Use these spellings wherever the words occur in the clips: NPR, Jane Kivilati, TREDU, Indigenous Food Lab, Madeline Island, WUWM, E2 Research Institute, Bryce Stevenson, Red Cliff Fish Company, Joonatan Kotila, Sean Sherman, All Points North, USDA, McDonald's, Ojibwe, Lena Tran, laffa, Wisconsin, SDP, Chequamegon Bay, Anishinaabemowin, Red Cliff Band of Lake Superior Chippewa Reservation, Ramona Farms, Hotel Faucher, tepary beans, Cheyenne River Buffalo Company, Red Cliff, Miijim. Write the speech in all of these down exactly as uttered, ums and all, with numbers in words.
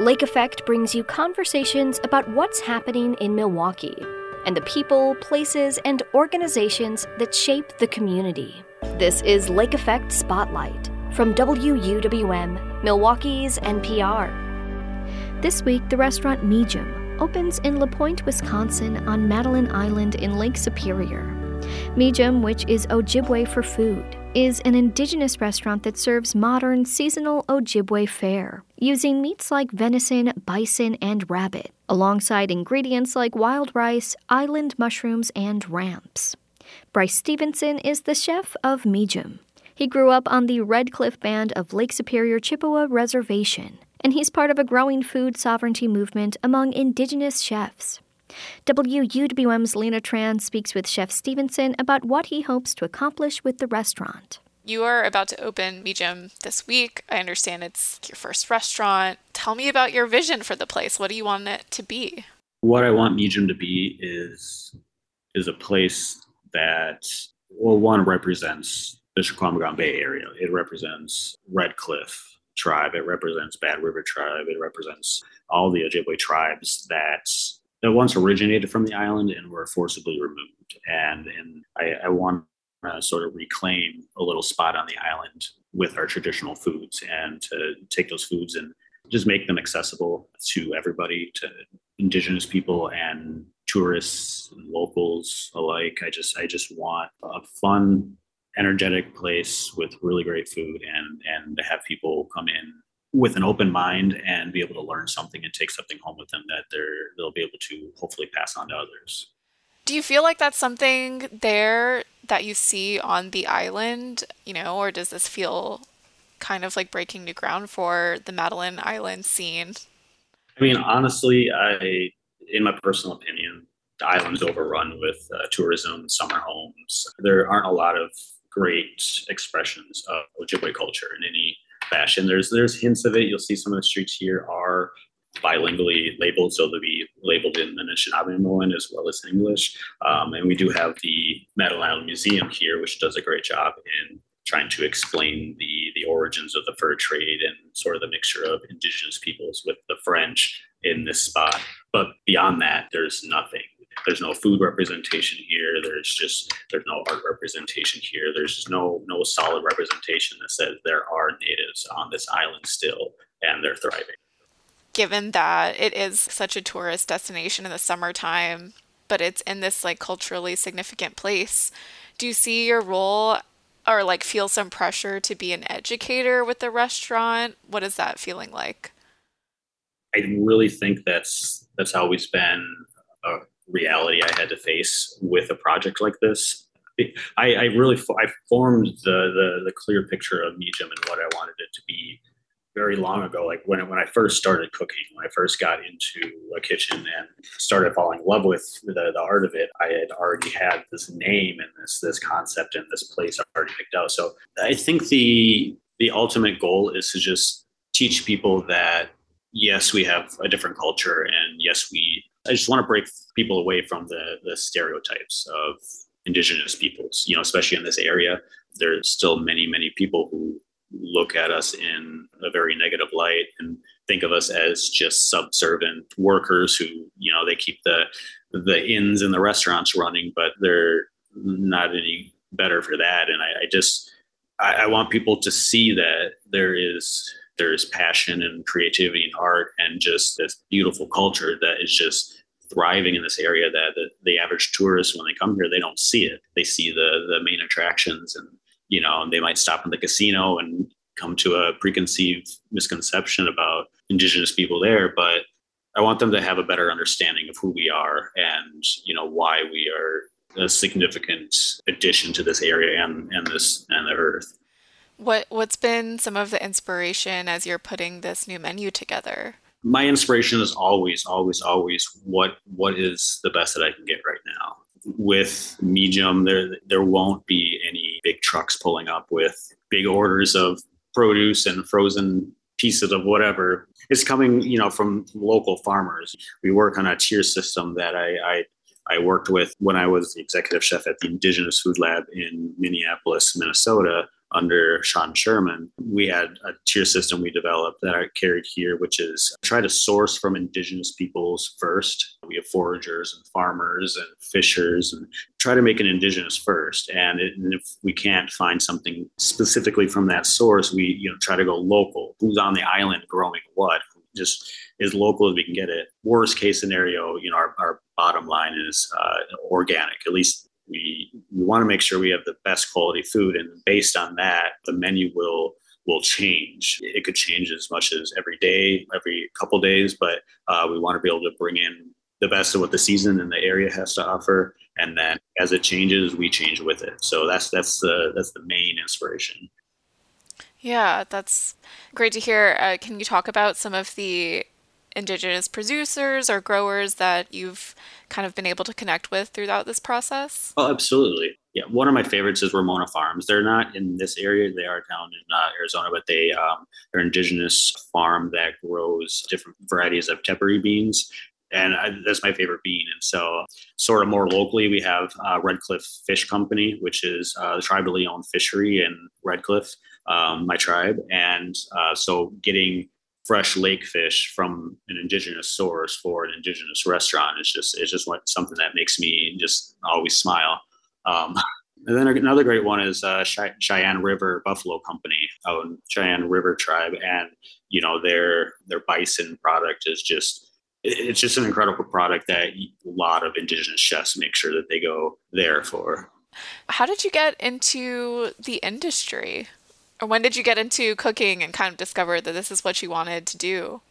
Lake Effect brings you conversations about what's happening in Milwaukee and the people, places, and organizations that shape the community. This is Lake Effect Spotlight from W U W M, Milwaukee's N P R. This week, the restaurant Miijim opens in La Pointe, Wisconsin on Madeline Island in Lake Superior. Miijim, which is Ojibwe for food, is an indigenous restaurant that serves modern, seasonal Ojibwe fare, using meats like venison, bison, and rabbit, alongside ingredients like wild rice, island mushrooms, and ramps. Bryce Stevenson is the chef of Miijim. He grew up on the Red Cliff Band of Lake Superior Chippewa Reservation, and he's part of a growing food sovereignty movement among indigenous chefs. W U W M's Lena Tran speaks with Chef Stevenson about what he hopes to accomplish with the restaurant. You are about to open Miijim this week. I understand it's your first restaurant. Tell me about your vision for the place. What do you want it to be? What I want Miijim to be is is a place that, well, one, represents the Chequamegon Bay area. It represents Red Cliff Tribe. It represents Bad River Tribe. It represents all the Ojibwe tribes that that once originated from the island and were forcibly removed. And and I, I want to sort of reclaim a little spot on the island with our traditional foods and to take those foods and just make them accessible to everybody, to indigenous people and tourists and locals alike. I just I just want a fun, energetic place with really great food and, and to have people come in with an open mind and be able to learn something and take something home with them that they're, they'll be able to hopefully pass on to others. Do you feel like that's something there that you see on the island, you know, or does this feel kind of like breaking new ground for the Madeline Island scene? I mean, honestly, I, in my personal opinion, the island's overrun with uh, tourism, summer homes. There aren't a lot of great expressions of Ojibwe culture in any fashion. There's there's hints of it. You'll see some of the streets here are bilingually labeled, so they'll be labeled in Anishinaabemowin as well as English. Um, and we do have the Madeline Island Museum here, which does a great job in trying to explain the the origins of the fur trade and sort of the mixture of indigenous peoples with the French in this spot. But beyond that, there's nothing. There's no food representation here. There's just, there's no art representation here. There's just no, no solid representation that says there are natives on this island still, and they're thriving. Given that it is such a tourist destination in the summertime, but it's in this like culturally significant place, do you see your role or like feel some pressure to be an educator with the restaurant? What is that feeling like? I really think that's, that's always been a reality I had to face with a project like this. I, I really fo- I formed the, the the clear picture of Miijim and what I wanted it to be very long ago. Like when when I first started cooking, when I first got into a kitchen and started falling in love with the, the art of it, I had already had this name and this this concept and this place already picked out. So I think the the ultimate goal is to just teach people that yes, we have a different culture, and yes, we. I just want to break people away from the, the stereotypes of indigenous peoples, you know, especially in this area. There's still many, many people who look at us in a very negative light and think of us as just subservient workers who, you know, they keep the the inns and the restaurants running, but they're not any better for that. And I, I just, I, I want people to see that there is... there's passion and creativity and art and just this beautiful culture that is just thriving in this area that the, the average tourist, when they come here, they don't see it. They see the the main attractions and, you know, they might stop in the casino and come to a preconceived misconception about indigenous people there. But I want them to have a better understanding of who we are and, you know, why we are a significant addition to this area and, and this and the earth. What, what's been some of the inspiration as you're putting this new menu together? My inspiration is always, always, always what what is the best that I can get right now. With Miijim, there there won't be any big trucks pulling up with big orders of produce and frozen pieces of whatever. It's coming, you know, from local farmers. We work on a tier system that I, I I worked with when I was the executive chef at the Indigenous Food Lab in Minneapolis, Minnesota. under Sean Sherman, we had a tier system we developed that I carried here, which is try to source from indigenous peoples first. We have foragers and farmers and fishers and try to make an indigenous first. And, it, and if we can't find something specifically from that source, we you know try to go local. Who's on the island growing what? Just as local as we can get it. Worst case scenario, you know, our, our bottom line is uh, organic. At least we we want to make sure we have the best quality food, and based on that, the menu will will change. It could change as much as every day, every couple days, but uh, we want to be able to bring in the best of what the season and the area has to offer, and then as it changes, we change with it. So that's that's the that's the main inspiration. Yeah, that's great to hear. Uh, can you talk about some of the indigenous producers or growers that you've kind of been able to connect with throughout this process? Oh, absolutely. Yeah, one of my favorites is Ramona Farms. They're not in this area. They are down in uh, Arizona, but they um, they're an indigenous farm that grows different varieties of tepary beans. And I, that's my favorite bean. And so sort of more locally, we have uh, Red Cliff Fish Company, which is uh, the tribally owned fishery in Red Cliff, um, my tribe. And uh, so getting fresh lake fish from an indigenous source for an indigenous restaurant is just it's just what, something that makes me just always smile. Um, and then another great one is uh, Cheyenne River Buffalo Company, out in Cheyenne River Tribe. And, you know, their their bison product is just... It's just an incredible product that a lot of indigenous chefs make sure that they go there for. How did you get into the industry? Or when did you get into cooking and kind of discover that this is what you wanted to do?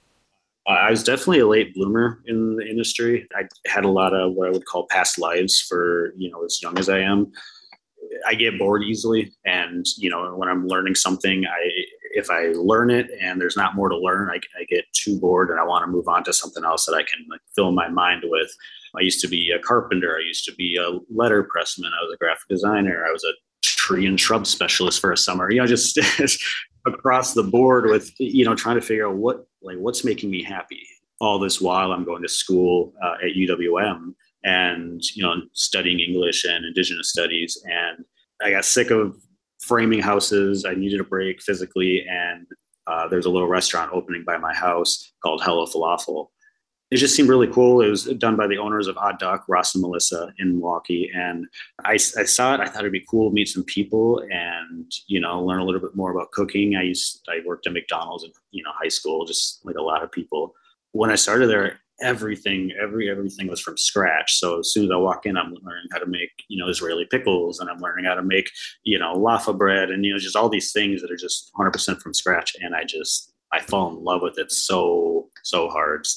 I was definitely a late bloomer in the industry. I had a lot of what I would call past lives for, you know, as young as I am. I get bored easily. And, you know, when I'm learning something, I... If I learn it and there's not more to learn, I, I get too bored and I want to move on to something else that I can like fill my mind with. I used to be a carpenter. I used to be a letter pressman. I was a graphic designer. I was a tree and shrub specialist for a summer. You know, just across the board with, you know, trying to figure out what like what's making me happy. All this while I'm going to school uh, at U W M and, you know, studying English and Indigenous studies. And I got sick of framing houses. I needed a break physically, and uh, there's a little restaurant opening by my house called Hello Falafel. It just seemed really cool. It was done by the owners of Odd Duck, Ross and Melissa in Milwaukee, and I, I saw it. I thought it'd be cool to meet some people and, you know, learn a little bit more about cooking. I used I worked at McDonald's in, you know, high school, just like a lot of people. When I started there, everything, every, everything was from scratch. So as soon as I walk in, I'm learning how to make, you know, Israeli pickles, and I'm learning how to make, you know, laffa bread, and, you know, just all these things that are just one hundred percent from scratch. And I just, I fall in love with it so, so hard.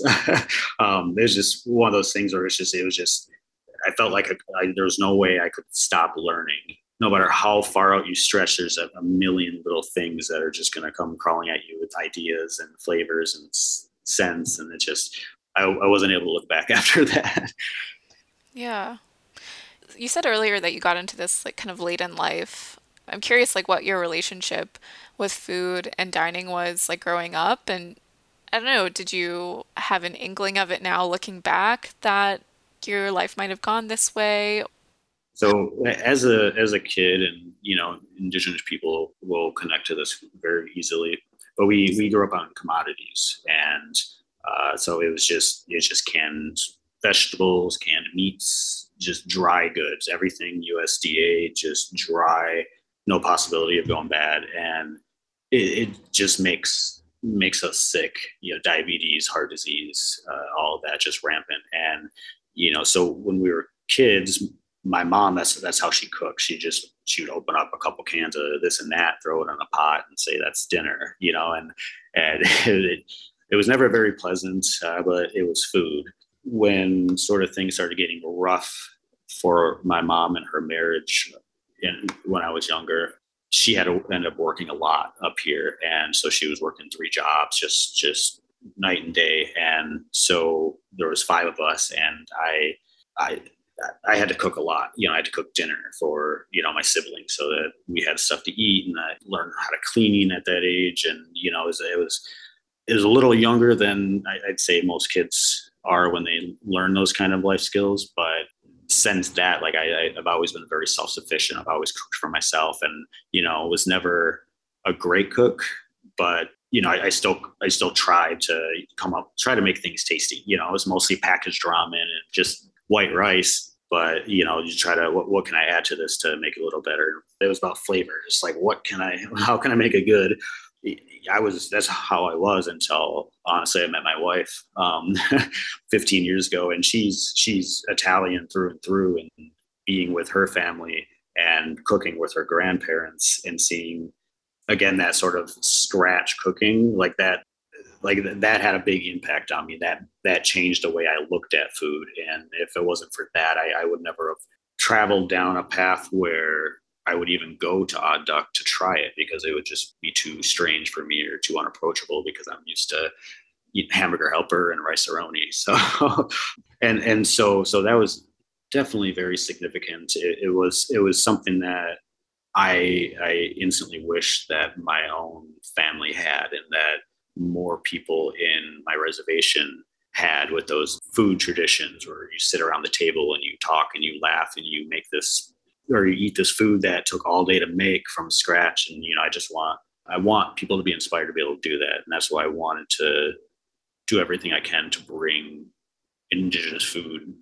um, it's just one of those things where it's just, it was just, I felt like I, I, there was no way I could stop learning. No matter how far out you stretch, there's a, a million little things that are just going to come crawling at you with ideas and flavors and s- scents. And it just, I, I wasn't able to look back after that. Yeah. You said earlier that you got into this like kind of late in life. I'm curious like what your relationship with food and dining was like growing up, and I don't know, did you have an inkling of it now looking back that your life might have gone this way? So as a as a kid, and, you know, indigenous people will connect to this very easily, but we, we grew up on commodities, and Uh, so it was just, it's just canned vegetables, canned meats, just dry goods, everything U S D A, just dry, no possibility of going bad. And it, it just makes, makes us sick, you know, diabetes, heart disease, uh, all of that just rampant. And, you know, so when we were kids, my mom, that's, that's how she cooked. She just, she would open up a couple cans of this and that, throw it in a pot and say, that's dinner, you know, and, and it, It was never very pleasant, uh, but it was food. When sort of things started getting rough for my mom and her marriage, and when I was younger, she had to end up working a lot up here. And so she was working three jobs, just, just night and day. And so there was five of us, and I, I, I had to cook a lot. You know, I had to cook dinner for, you know, my siblings so that we had stuff to eat, and I learned how to clean at that age. And, you know, it was, it was It was a little younger than I'd say most kids are when they learn those kind of life skills, but since that, like I, I've always been very self-sufficient. I've always cooked for myself, and, you know, was never a great cook, but, you know, I, I still, I still try to come up, try to make things tasty. You know, it was mostly packaged ramen and just white rice, but, you know, you try to, what, what can I add to this to make it a little better? It was about flavor. It's like, what can I, how can I make it good? I was, that's how I was until, honestly, I met my wife um, fifteen years ago, and she's, she's Italian through and through, and being with her family and cooking with her grandparents and seeing, again, that sort of scratch cooking like that, like that had a big impact on me. That, that changed the way I looked at food. And if it wasn't for that, I, I would never have traveled down a path where I would even go to Odd Duck to try it, because it would just be too strange for me or too unapproachable, because I'm used to eating hamburger helper and rice-a-roni. So, and, and so, so that was definitely very significant. It, it was, it was something that I, I instantly wish that my own family had, and that more people in my reservation had, with those food traditions where you sit around the table and you talk and you laugh and you make this, or you eat this food that took all day to make from scratch. And, you know, I just want, I want people to be inspired to be able to do that. And that's why I wanted to do everything I can to bring Indigenous food,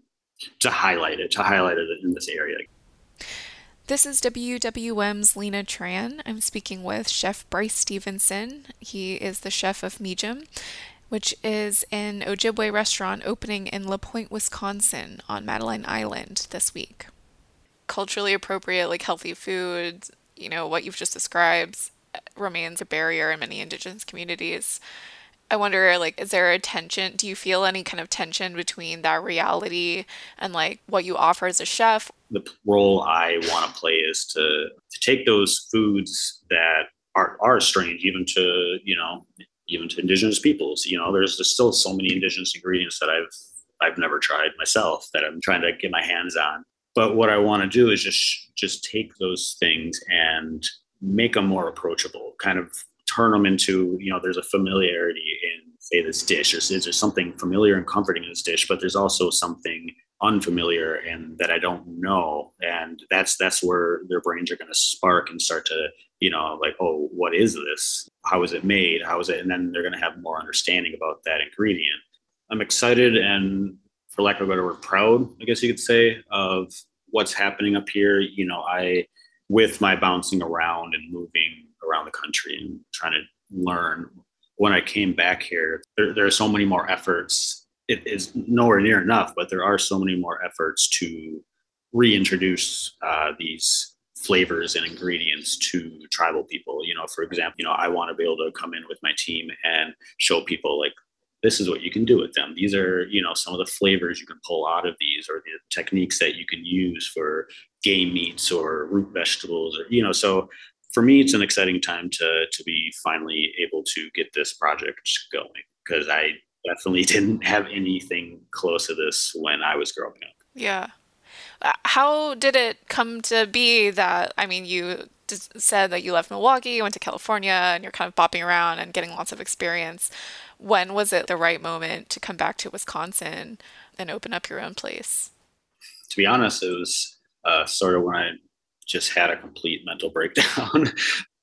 to highlight it, to highlight it in this area. This is W W M's Lena Tran. I'm speaking with Chef Bryce Stevenson. He is the chef of Miijim, which is an Ojibwe restaurant opening in La Pointe, Wisconsin on Madeline Island this week. Culturally appropriate, like healthy food, you know, what you've just described remains a barrier in many Indigenous communities. I wonder, like, is there a tension? Do you feel any kind of tension between that reality and, like, what you offer as a chef? The role I want to play is to, to take those foods that are, are strange, even to, you know, even to Indigenous peoples. You know, there's, there's still so many Indigenous ingredients that I've, I've never tried myself, that I'm trying to get my hands on. But what I want to do is just just take those things and make them more approachable, kind of turn them into, you know, there's a familiarity in, say, this dish. There's, there's something familiar and comforting in this dish, but there's also something unfamiliar and that I don't know. And that's that's where their brains are going to spark and start to, you know, like, oh, what is this? How is it made? How is it? And then they're going to have more understanding about that ingredient. I'm excited and, for lack of a better word, proud, I guess you could say, of what's happening up here. You know, I, with my bouncing around and moving around the country and trying to learn, when I came back here, there, there are so many more efforts. It is nowhere near enough, but there are so many more efforts to reintroduce uh, these flavors and ingredients to tribal people. You know, for example, you know, I want to be able to come in with my team and show people, like, this is what you can do with them. These are, you know, some of the flavors you can pull out of these, or the techniques that you can use for game meats or root vegetables, or, you know. So for me, it's an exciting time to to be finally able to get this project going, because I definitely didn't have anything close to this when I was growing up. Yeah. How did it come to be that, I mean, you said that you left Milwaukee, you went to California, and you're kind of bopping around and getting lots of experience. When was it the right moment to come back to Wisconsin and open up your own place? To be honest, it was uh, sort of when I just had a complete mental breakdown.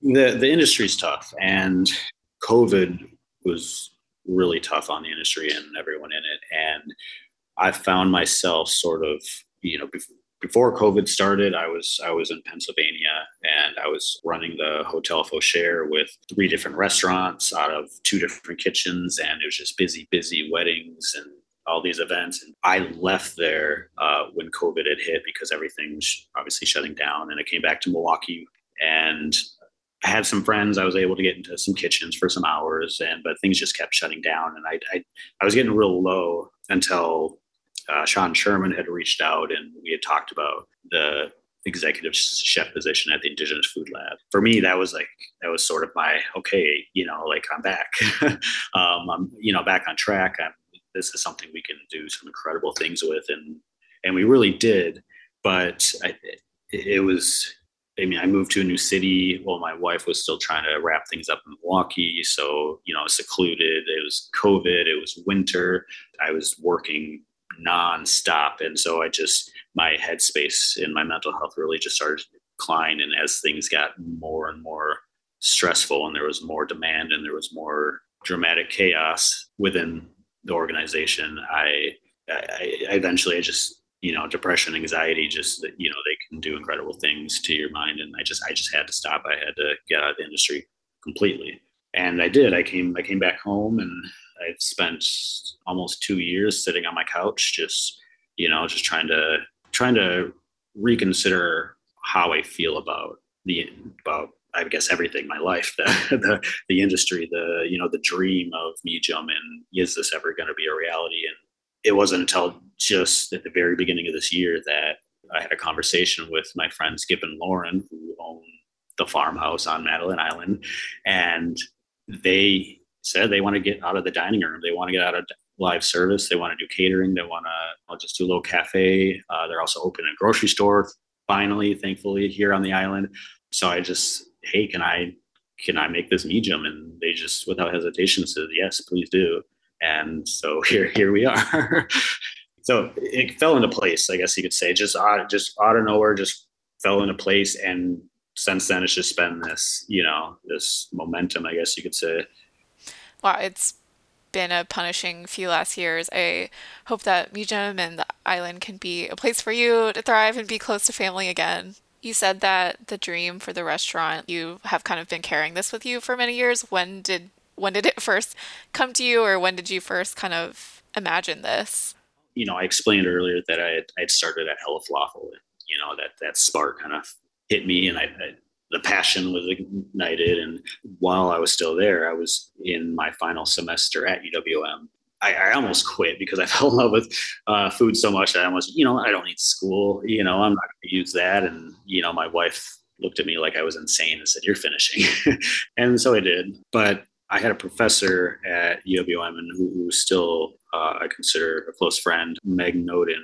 the The industry's tough, and COVID was really tough on the industry and everyone in it. And I found myself sort of, you know, before, Before COVID started, I was I was in Pennsylvania, and I was running the Hotel Faucher with three different restaurants out of two different kitchens, and it was just busy, busy weddings and all these events. And I left there uh, when COVID had hit, because everything's obviously shutting down, and I came back to Milwaukee, and I had some friends. I was able to get into some kitchens for some hours, and but things just kept shutting down, and I I, I was getting real low until Uh, Sean Sherman had reached out, and we had talked about the executive chef position at the Indigenous Food Lab. For me, that was like, that was sort of my, okay, you know, like, I'm back. um, I'm, you know, back on track. I'm, this is something we can do some incredible things with. And, and we really did. But I, it, it was, I mean, I moved to a new city while my wife was still trying to wrap things up in Milwaukee. So, you know, secluded, it was COVID, it was winter. I was working nonstop. And so I just, my headspace and my mental health really just started to decline. And as things got more and more stressful and there was more demand and there was more dramatic chaos within the organization, I, I, I eventually I just, you know, depression, anxiety, just, you know, they can do incredible things to your mind. And I just, I just had to stop. I had to get out of the industry completely. And I did, I came, I came back home, and I've spent almost two years sitting on my couch, just, you know, just trying to, trying to reconsider how I feel about the, about, I guess, everything, my life, the, the, the industry, the, you know, the dream of Miijim, and is this ever going to be a reality? And it wasn't until just at the very beginning of this year that I had a conversation with my friends, Skip and Lauren, who own the farmhouse on Madeline Island. And they said they want to get out of the dining room. They want to get out of live service. They want to do catering. They want to just do a little cafe. Uh, they're also opening a grocery store, finally, thankfully, here on the island. So I just, hey, can I, can I make this Miijim? And they just, without hesitation, said, yes, please do. And so here, here we are. So it fell into place, I guess you could say, just out, just out of nowhere, just fell into place. And since then, it's just been this, you know, this momentum, I guess you could say. Wow, it's been a punishing few last years. I hope that Miijim and the island can be a place for you to thrive and be close to family again. You said that the dream for the restaurant, you have kind of been carrying this with you for many years. When did when did it first come to you, or when did you first kind of imagine this? You know, I explained earlier that I had, I'd started at Hello Falafel. You know, that, that spark kind of hit me, and I, I the passion was ignited. And while I was still there, I was in my final semester at U W M. I, I almost quit because I fell in love with uh, food so much that I almost, you know, I don't need school, you know, I'm not going to use that. And, you know, my wife looked at me like I was insane and said, you're finishing. And so I did. But I had a professor at U W M, and who, who's still, uh, I consider a close friend, Meg Noden.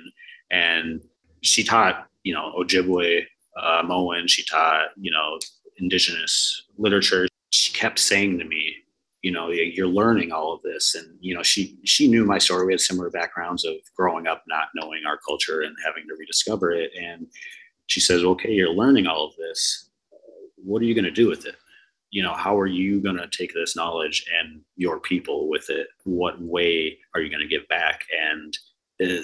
And she taught, you know, Ojibwe, Uh, Moen, she taught, you know, indigenous literature. She kept saying to me, you know, you're learning all of this. And, you know, she, she knew my story. We had similar backgrounds of growing up, not knowing our culture and having to rediscover it. And she says, okay, you're learning all of this. What are you going to do with it? You know, how are you going to take this knowledge and your people with it? What way are you going to give back? And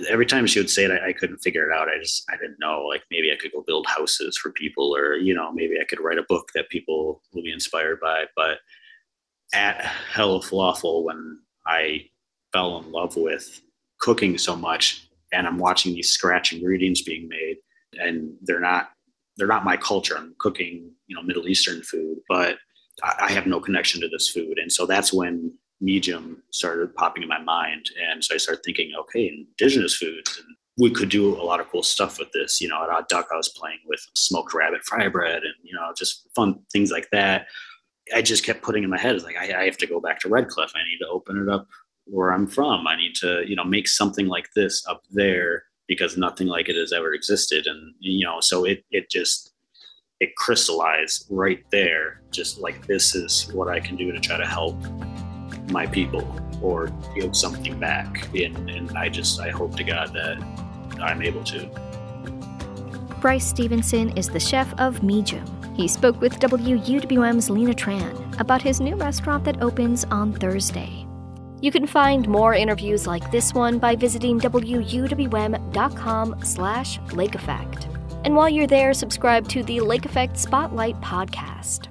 every time she would say it, I, I couldn't figure it out. I just, I didn't know, like maybe I could go build houses for people, or, you know, maybe I could write a book that people will be inspired by. But at Hello Falafel, when I fell in love with cooking so much, and I'm watching these scratch ingredients being made, and they're not, they're not my culture. I'm cooking, you know, Middle Eastern food, but I, I have no connection to this food. And so that's when Miijim started popping in my mind. And so I started thinking, okay, indigenous foods, and we could do a lot of cool stuff with this. You know, at Odd Duck, I was playing with smoked rabbit fry bread and, you know, just fun things like that. I just kept putting in my head, it's like, I, I have to go back to Red Cliff. I need to open it up where I'm from. I need to, you know, make something like this up there, because nothing like it has ever existed. And, you know, so it, it just, it crystallized right there. Just like, this is what I can do to try to help my people or give something back. And, and I just, I hope to God that I'm able to. Bryce Stevenson is the chef of Miijim. He spoke with W U W M's Lena Tran about his new restaurant that opens on Thursday. You can find more interviews like this one by visiting W U W M dot com slash Lake Effect. And while you're there, subscribe to the Lake Effect Spotlight podcast.